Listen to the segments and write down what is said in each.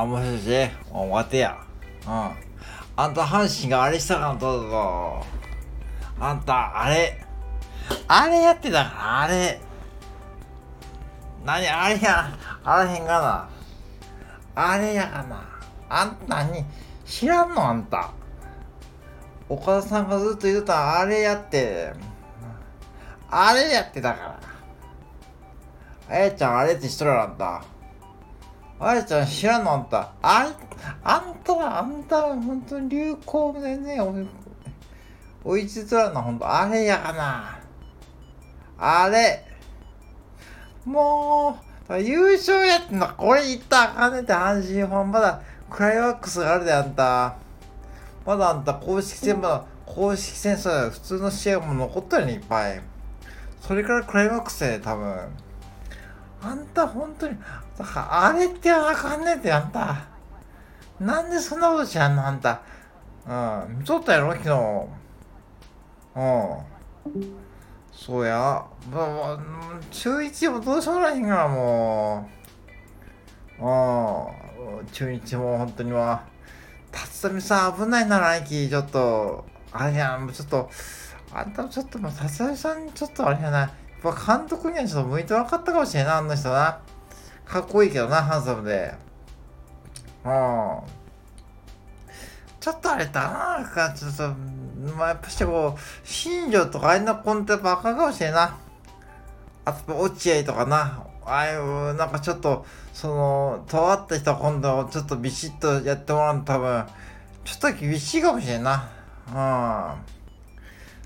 あ、もしもし、待てや。あんた阪神があれしたかんとだぞ。あんた、あれやってたから、あれやがな。あんたに知らんの、あんた。岡田さんがずっと言うた、あれやってたから。あやちゃん、あれって知っとるやろ、あんた。あやちゃん、知らんの、あんた。あんたは、ほんとに流行でね、おいちとらんの、ほんと。あれやがな。もう、優勝やってんの、これ言ったらあかんねんって、阪神ファン。まだ、クライマックスがあるで、あんた。まだあんた公式戦さ、普通の試合も残ったよね、いっぱい。それからクライマックスで、多分。あんた本当に、あれってあかんねんって、あんた。なんでそんなこと知らんの、あんた。見とったやろ、昨日。そうや。中日もどうしようもないから、もう。中日も本当には。立浪さん危ないな、来季ちょっとあれやん、ちょっとあんたちょっと立浪さんちょっとあれやな、やっぱ監督にはちょっと向いてなかったかもしれない、あの人な、かっこいいけどな、ハンサムで、ちょっとあれだな、ちょっとやっぱしこう新庄とかあんなコンテンツばっかかもしれないな、あと落合とかな。なんかちょっとその尖った人は今度ちょっとビシッとやってもらうの多分ちょっと厳しいかもしれんな。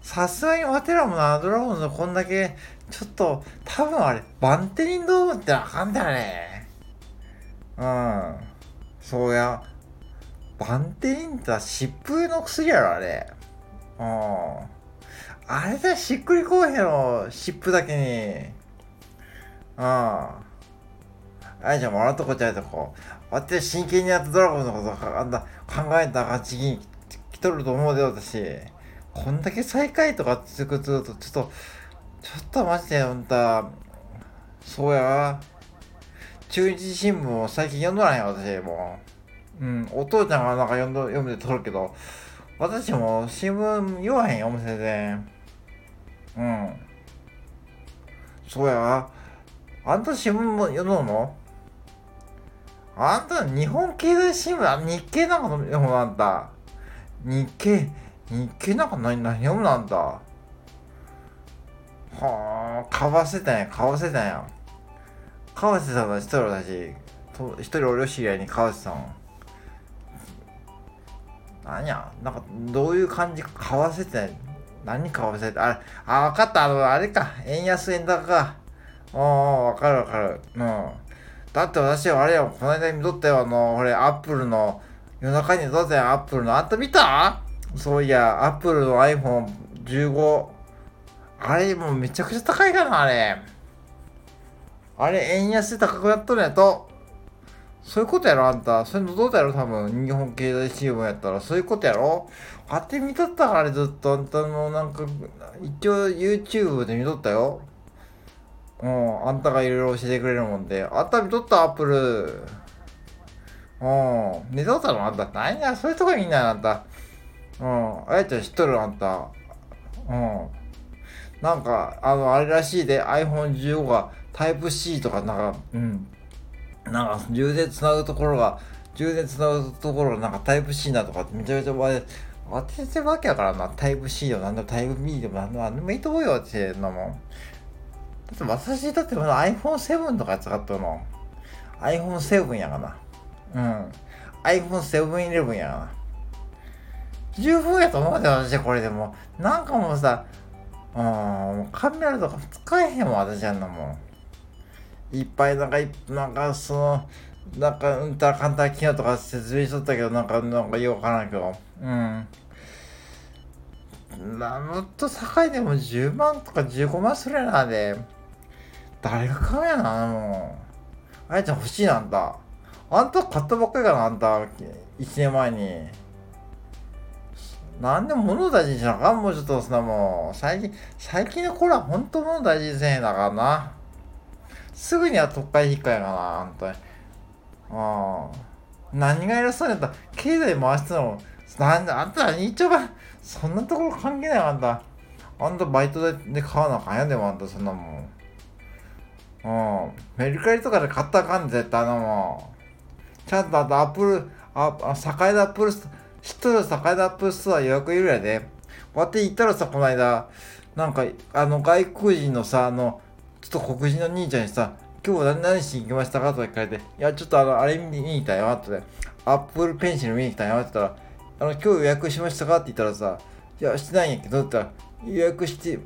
さすがにワテラもな、ドラゴンズこんだけちょっと多分あれバンテリンドームってあかんだよね。そうや、バンテリンって疾風の薬やろ、あれ。あれだ、しっくりこうへんの、疾風だけに。あいちゃん、笑っとこちゃいとこ。私、真剣にやったドラゴンのことをあんた考えた感じに来とると思うで、私。こんだけ最下位とか続くと、ちょっとマジで、ほんと、そうや。中日新聞を最近読んどらんよ、私、もう。お父ちゃんがなんか読んでとるけど、私も新聞言わへんよ、お店で。そうや。あんた新聞も読むの？あんた日本経済新聞、日経なんか読むの？あんた日経なんか何読むの？あんた買わせたんや。買わせたの一人私、俺を知り合いに買わせたの。何や、なんかどういう感じか、買わせてない。何買わせて、分かった、あれか、円安円高か。わかる。だって私はあれよ、この間見とったよ、俺、アップルの、夜中に撮ったよ、アップルの。あんた見た？そういや、アップルの iPhone15。あれ、もうめちゃくちゃ高いかな、あれ。あれ、円安で高くなっとるやと。そういうことやろ、あんた。そういうのどうだろ、多分。日本経済新聞やったら、そういうことやろ。あって見とったから、あれずっと、あんたの、なんか、一応 YouTube で見とったよ。あんたがいろいろ教えてくれるもんで。あんた見とったアップル。寝とったのあんた。何や、そういうとこみんな、あんた。あやちゃん知っとるあんた。なんか、あれらしいで、iPhone15 が Type-C とか、なんか充電つなぐところがなんか Type-C なとかってめちゃめちゃ当ててるわけやからな。Type-C でもなんでも Type-B でもなんでもいいと思うよってのも。私だってまだ iPhone7 とか使っとるの。iPhone7 やがな。iPhone711 やがな。十分やと思うで、私これでも。なんかもうさ、カメラとか使えへんもん、私あんなもん。いっぱいなんかその、なんかうんたら簡単な機能とか説明しとったけど、なんかよくわからんけど。もっと高いでも10万とか15万するやな、で。誰が買うやな、もう。あやちゃん欲しいな、あんた。あんた買ったばっかりかな、あんた。1年前に。なんで物大事にしなあかん、もうちょっとそんなもん。最近の頃はほんと物大事にせえへんだからな。すぐには特会引っかやかな、あんた。何が偉そうになった経済回してたのなんだあんた何言っちゃうばそんなところ関係ないあんたバイトで買わなあかんやでもあんたそんなもんメルカリとかで買ったらあかん絶対なもんちゃんとあとアップル栄田アップルス知っとる栄田アップルストア予約いるやでわって行ったらさこの間なんか外国人のさちょっと黒人の兄ちゃんにさ今日何しに行きましたかとか聞かれていやちょっとあれ見に行ったよって言ってアップルペンシル見に来たよって言ったら今日予約しましたかって言ったらさいやしてないんやけどって言ったら予約して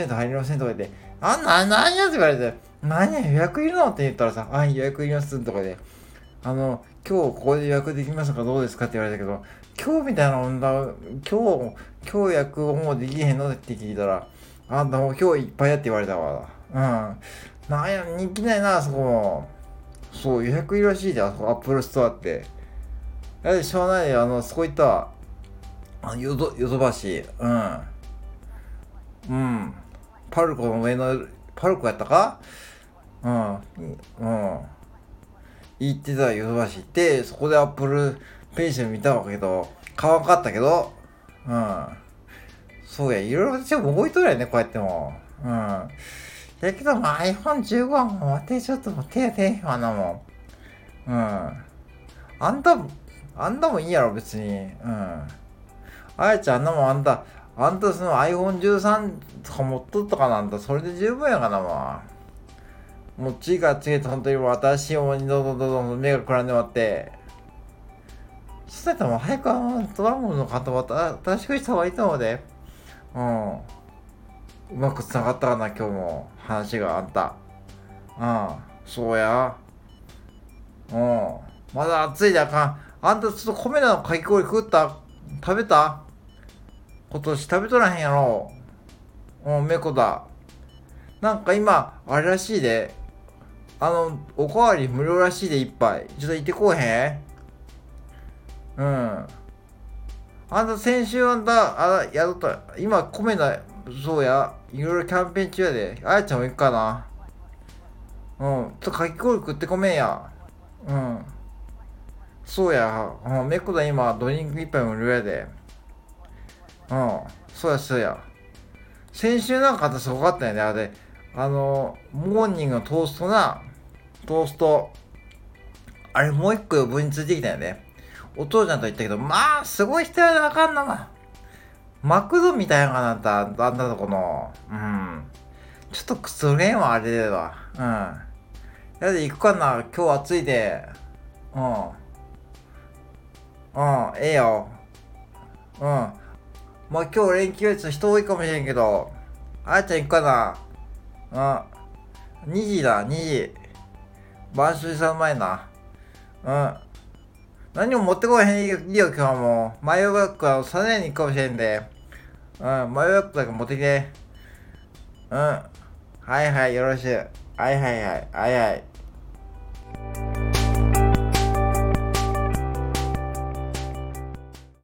ないと入りませんとか言って何やって言われて何や予約いるのって言ったらさ予約いりますとかで今日ここで予約できますかどうですかって言われたけど今日みたいな女今日予約もうできへんのって聞いたらあんたもう今日いっぱいやって言われたわなんや人気ないなあそこもそう予約いるらしいじゃんアップルストアってだってしょうがないそこ行ったわヨドバシパルコの上のパルコやったか行ってたヨドバシ行ってそこでアップルペンシル見たわけど買わんかったけどそうやいろいろ私は動いとるやねこうやってもだけども iPhone15 はもうちょっと手や手やなもんあんたもいいやろ別にあやちゃんなもんあんたその iPhone13 とか持っとったかなあんたそれで十分やかなもんもう次から次へと本当にもう新しいものにどんどん目がくらんでまってそうやったらもう早くドラゴンの方も新しくした方がいいと思うでうまくつながったかな今日も話があんたそうやまだ暑いであかんあんたちょっと米のかき氷食った食べた今年食べとらへんやろめこだなんか今あれらしいでおかわり無料らしいで一杯ちょっと行ってこうへんあんた先週やっとった今米のそうやいろいろキャンペーン中やであやちゃんも行くかなちょっとかき氷食ってごめんやそうやめこだ今ドリンク一杯無料やでそうや先週なんかあったすごかったよねあれモーニングのトーストあれもう一個余分についてきたよねお父ちゃんと言ったけどまあすごい人やなあかんなマクドみたいなのがあんたとこのちょっとくそれんわあれではやで行くかな今日暑いでええよまあ今日連休やつ人多いかもしれんけどあやちゃん行くかな2時晩秋さん前な何も持ってこへんよ今日はもうマイオバッグはサネに行くかもしれんでマイオバッグだけ持ってきてはいはいよろしいはいはいはいはいはい